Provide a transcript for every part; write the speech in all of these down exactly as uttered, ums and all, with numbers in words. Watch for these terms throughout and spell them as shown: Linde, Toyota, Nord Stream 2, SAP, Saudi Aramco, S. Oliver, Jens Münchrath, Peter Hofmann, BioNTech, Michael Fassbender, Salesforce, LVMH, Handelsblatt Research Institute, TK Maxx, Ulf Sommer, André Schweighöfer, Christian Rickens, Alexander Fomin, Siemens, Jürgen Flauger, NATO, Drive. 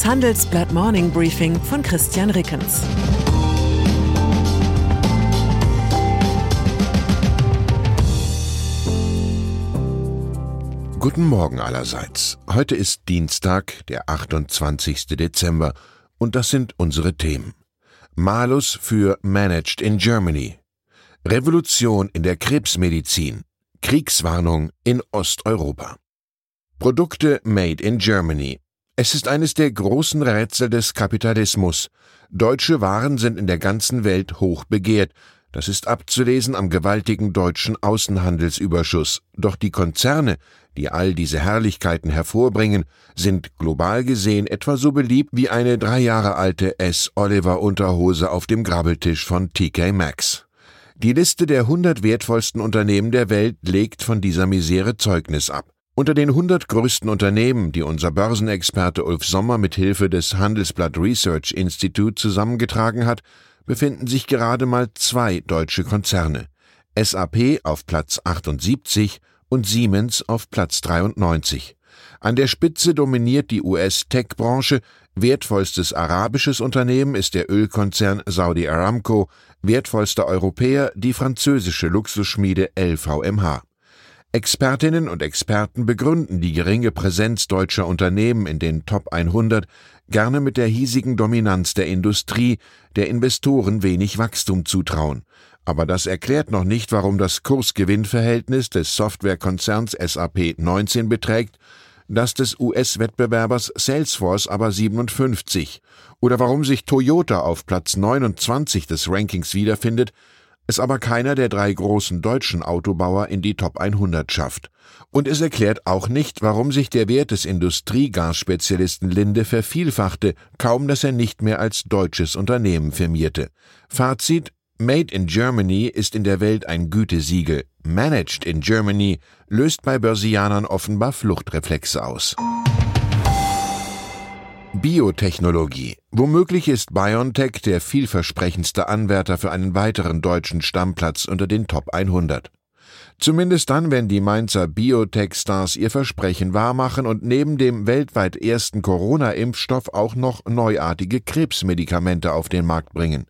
Das Handelsblatt Morning Briefing von Christian Rickens. Guten Morgen allerseits. Heute ist Dienstag, der achtundzwanzigsten Dezember, und das sind unsere Themen. Malus für Managed in Germany. Revolution in der Krebsmedizin. Kriegswarnung in Osteuropa. Produkte made in Germany. Es ist eines der großen Rätsel des Kapitalismus. Deutsche Waren sind in der ganzen Welt hoch begehrt. Das ist abzulesen am gewaltigen deutschen Außenhandelsüberschuss. Doch die Konzerne, die all diese Herrlichkeiten hervorbringen, sind global gesehen etwa so beliebt wie eine drei Jahre alte S. Oliver Unterhose auf dem Grabbeltisch von T K Maxx. Die Liste der hundert wertvollsten Unternehmen der Welt legt von dieser Misere Zeugnis ab. Unter den hundert größten Unternehmen, die unser Börsenexperte Ulf Sommer mit Hilfe des Handelsblatt Research Institute zusammengetragen hat, befinden sich gerade mal zwei deutsche Konzerne, S A P auf Platz achtundsiebzig und Siemens auf Platz dreiundneunzig. An der Spitze dominiert die U S-Tech-Branche, wertvollstes arabisches Unternehmen ist der Ölkonzern Saudi Aramco, wertvollster Europäer die französische Luxusschmiede L V M H. Expertinnen und Experten begründen die geringe Präsenz deutscher Unternehmen in den Top hundert gerne mit der hiesigen Dominanz der Industrie, der Investoren wenig Wachstum zutrauen. Aber das erklärt noch nicht, warum das Kursgewinnverhältnis des Softwarekonzerns S A P neunzehn beträgt, das des U S-Wettbewerbers Salesforce aber siebenundfünfzig, oder warum sich Toyota auf Platz neunundzwanzig des Rankings wiederfindet, es aber keiner der drei großen deutschen Autobauer in die Top hundert schafft. Und es erklärt auch nicht, warum sich der Wert des Industriegasspezialisten Linde vervielfachte, kaum dass er nicht mehr als deutsches Unternehmen firmierte. Fazit: Made in Germany ist in der Welt ein Gütesiegel. Managed in Germany löst bei Börsianern offenbar Fluchtreflexe aus. Biotechnologie. Womöglich ist BioNTech der vielversprechendste Anwärter für einen weiteren deutschen Stammplatz unter den Top hundert. Zumindest dann, wenn die Mainzer Biotech-Stars ihr Versprechen wahrmachen und neben dem weltweit ersten Corona-Impfstoff auch noch neuartige Krebsmedikamente auf den Markt bringen.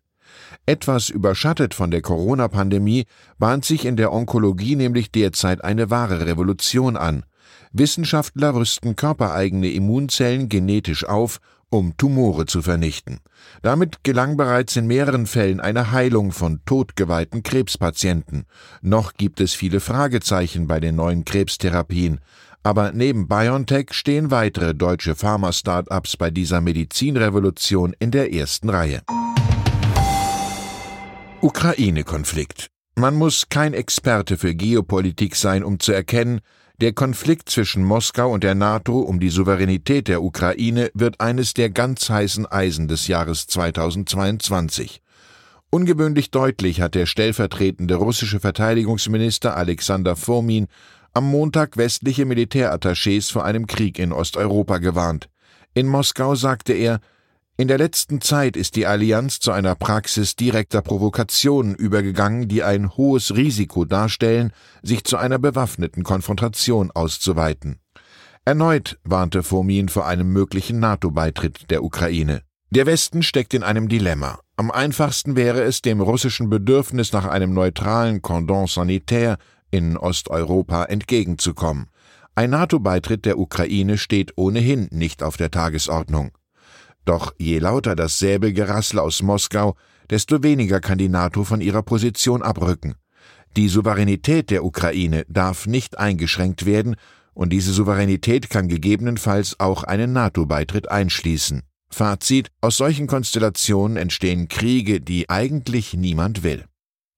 Etwas überschattet von der Corona-Pandemie bahnt sich in der Onkologie nämlich derzeit eine wahre Revolution an. Wissenschaftler rüsten körpereigene Immunzellen genetisch auf, um Tumore zu vernichten. Damit gelang bereits in mehreren Fällen eine Heilung von totgeweihten Krebspatienten. Noch gibt es viele Fragezeichen bei den neuen Krebstherapien. Aber neben BioNTech stehen weitere deutsche Pharma-Start-ups bei dieser Medizinrevolution in der ersten Reihe. Ukraine-Konflikt. Man muss kein Experte für Geopolitik sein, um zu erkennen, der Konflikt zwischen Moskau und der NATO um die Souveränität der Ukraine wird eines der ganz heißen Eisen des Jahres zweitausendzweiundzwanzig. Ungewöhnlich deutlich hat der stellvertretende russische Verteidigungsminister Alexander Fomin am Montag westliche Militärattachés vor einem Krieg in Osteuropa gewarnt. In Moskau sagte er: In der letzten Zeit ist die Allianz zu einer Praxis direkter Provokationen übergegangen, die ein hohes Risiko darstellen, sich zu einer bewaffneten Konfrontation auszuweiten. Erneut warnte Fomin vor einem möglichen NATO-Beitritt der Ukraine. Der Westen steckt in einem Dilemma. Am einfachsten wäre es, dem russischen Bedürfnis nach einem neutralen Cordon sanitaire in Osteuropa entgegenzukommen. Ein NATO-Beitritt der Ukraine steht ohnehin nicht auf der Tagesordnung. Doch je lauter das Säbelgerassel aus Moskau, desto weniger kann die NATO von ihrer Position abrücken. Die Souveränität der Ukraine darf nicht eingeschränkt werden, und diese Souveränität kann gegebenenfalls auch einen NATO-Beitritt einschließen. Fazit: Aus solchen Konstellationen entstehen Kriege, die eigentlich niemand will.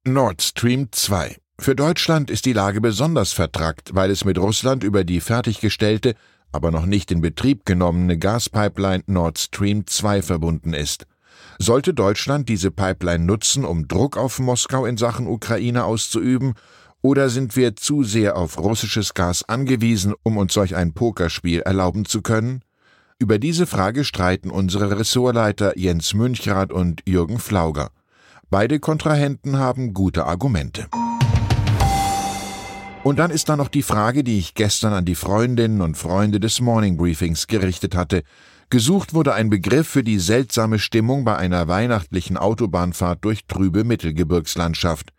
Nord Stream zwei. Für Deutschland ist die Lage besonders vertrackt, weil es mit Russland über die fertiggestellte, aber noch nicht in Betrieb genommene Gaspipeline Nord Stream zwei verbunden ist. Sollte Deutschland diese Pipeline nutzen, um Druck auf Moskau in Sachen Ukraine auszuüben, oder sind wir zu sehr auf russisches Gas angewiesen, um uns solch ein Pokerspiel erlauben zu können? Über diese Frage streiten unsere Ressortleiter Jens Münchrath und Jürgen Flauger. Beide Kontrahenten haben gute Argumente. Und dann ist da noch die Frage, die ich gestern an die Freundinnen und Freunde des Morning Briefings gerichtet hatte. Gesucht wurde ein Begriff für die seltsame Stimmung bei einer weihnachtlichen Autobahnfahrt durch trübe Mittelgebirgslandschaft.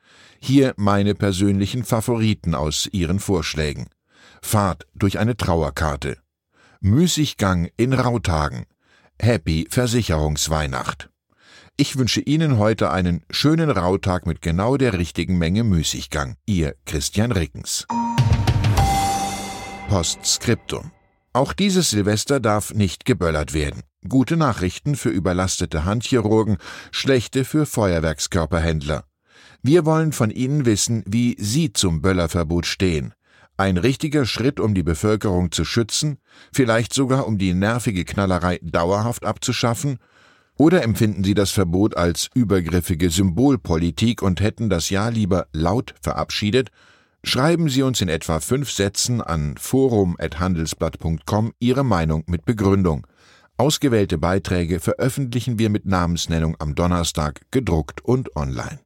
Hier meine persönlichen Favoriten aus ihren Vorschlägen. Fahrt durch eine Trauerkarte. Müßiggang in Rauthagen. Happy Versicherungsweihnacht. Ich wünsche Ihnen heute einen schönen Rautag mit genau der richtigen Menge Müßiggang. Ihr Christian Rickens. Postskriptum. Auch dieses Silvester darf nicht geböllert werden. Gute Nachrichten für überlastete Handchirurgen, schlechte für Feuerwerkskörperhändler. Wir wollen von Ihnen wissen, wie Sie zum Böllerverbot stehen. Ein richtiger Schritt, um die Bevölkerung zu schützen, vielleicht sogar um die nervige Knallerei dauerhaft abzuschaffen? Oder empfinden Sie das Verbot als übergriffige Symbolpolitik und hätten das Jahr lieber laut verabschiedet? Schreiben Sie uns in etwa fünf Sätzen an forum at handelsblatt punkt com Ihre Meinung mit Begründung. Ausgewählte Beiträge veröffentlichen wir mit Namensnennung am Donnerstag, gedruckt und online.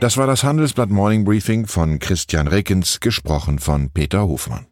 Das war das Handelsblatt Morning Briefing von Christian Rickens, gesprochen von Peter Hofmann.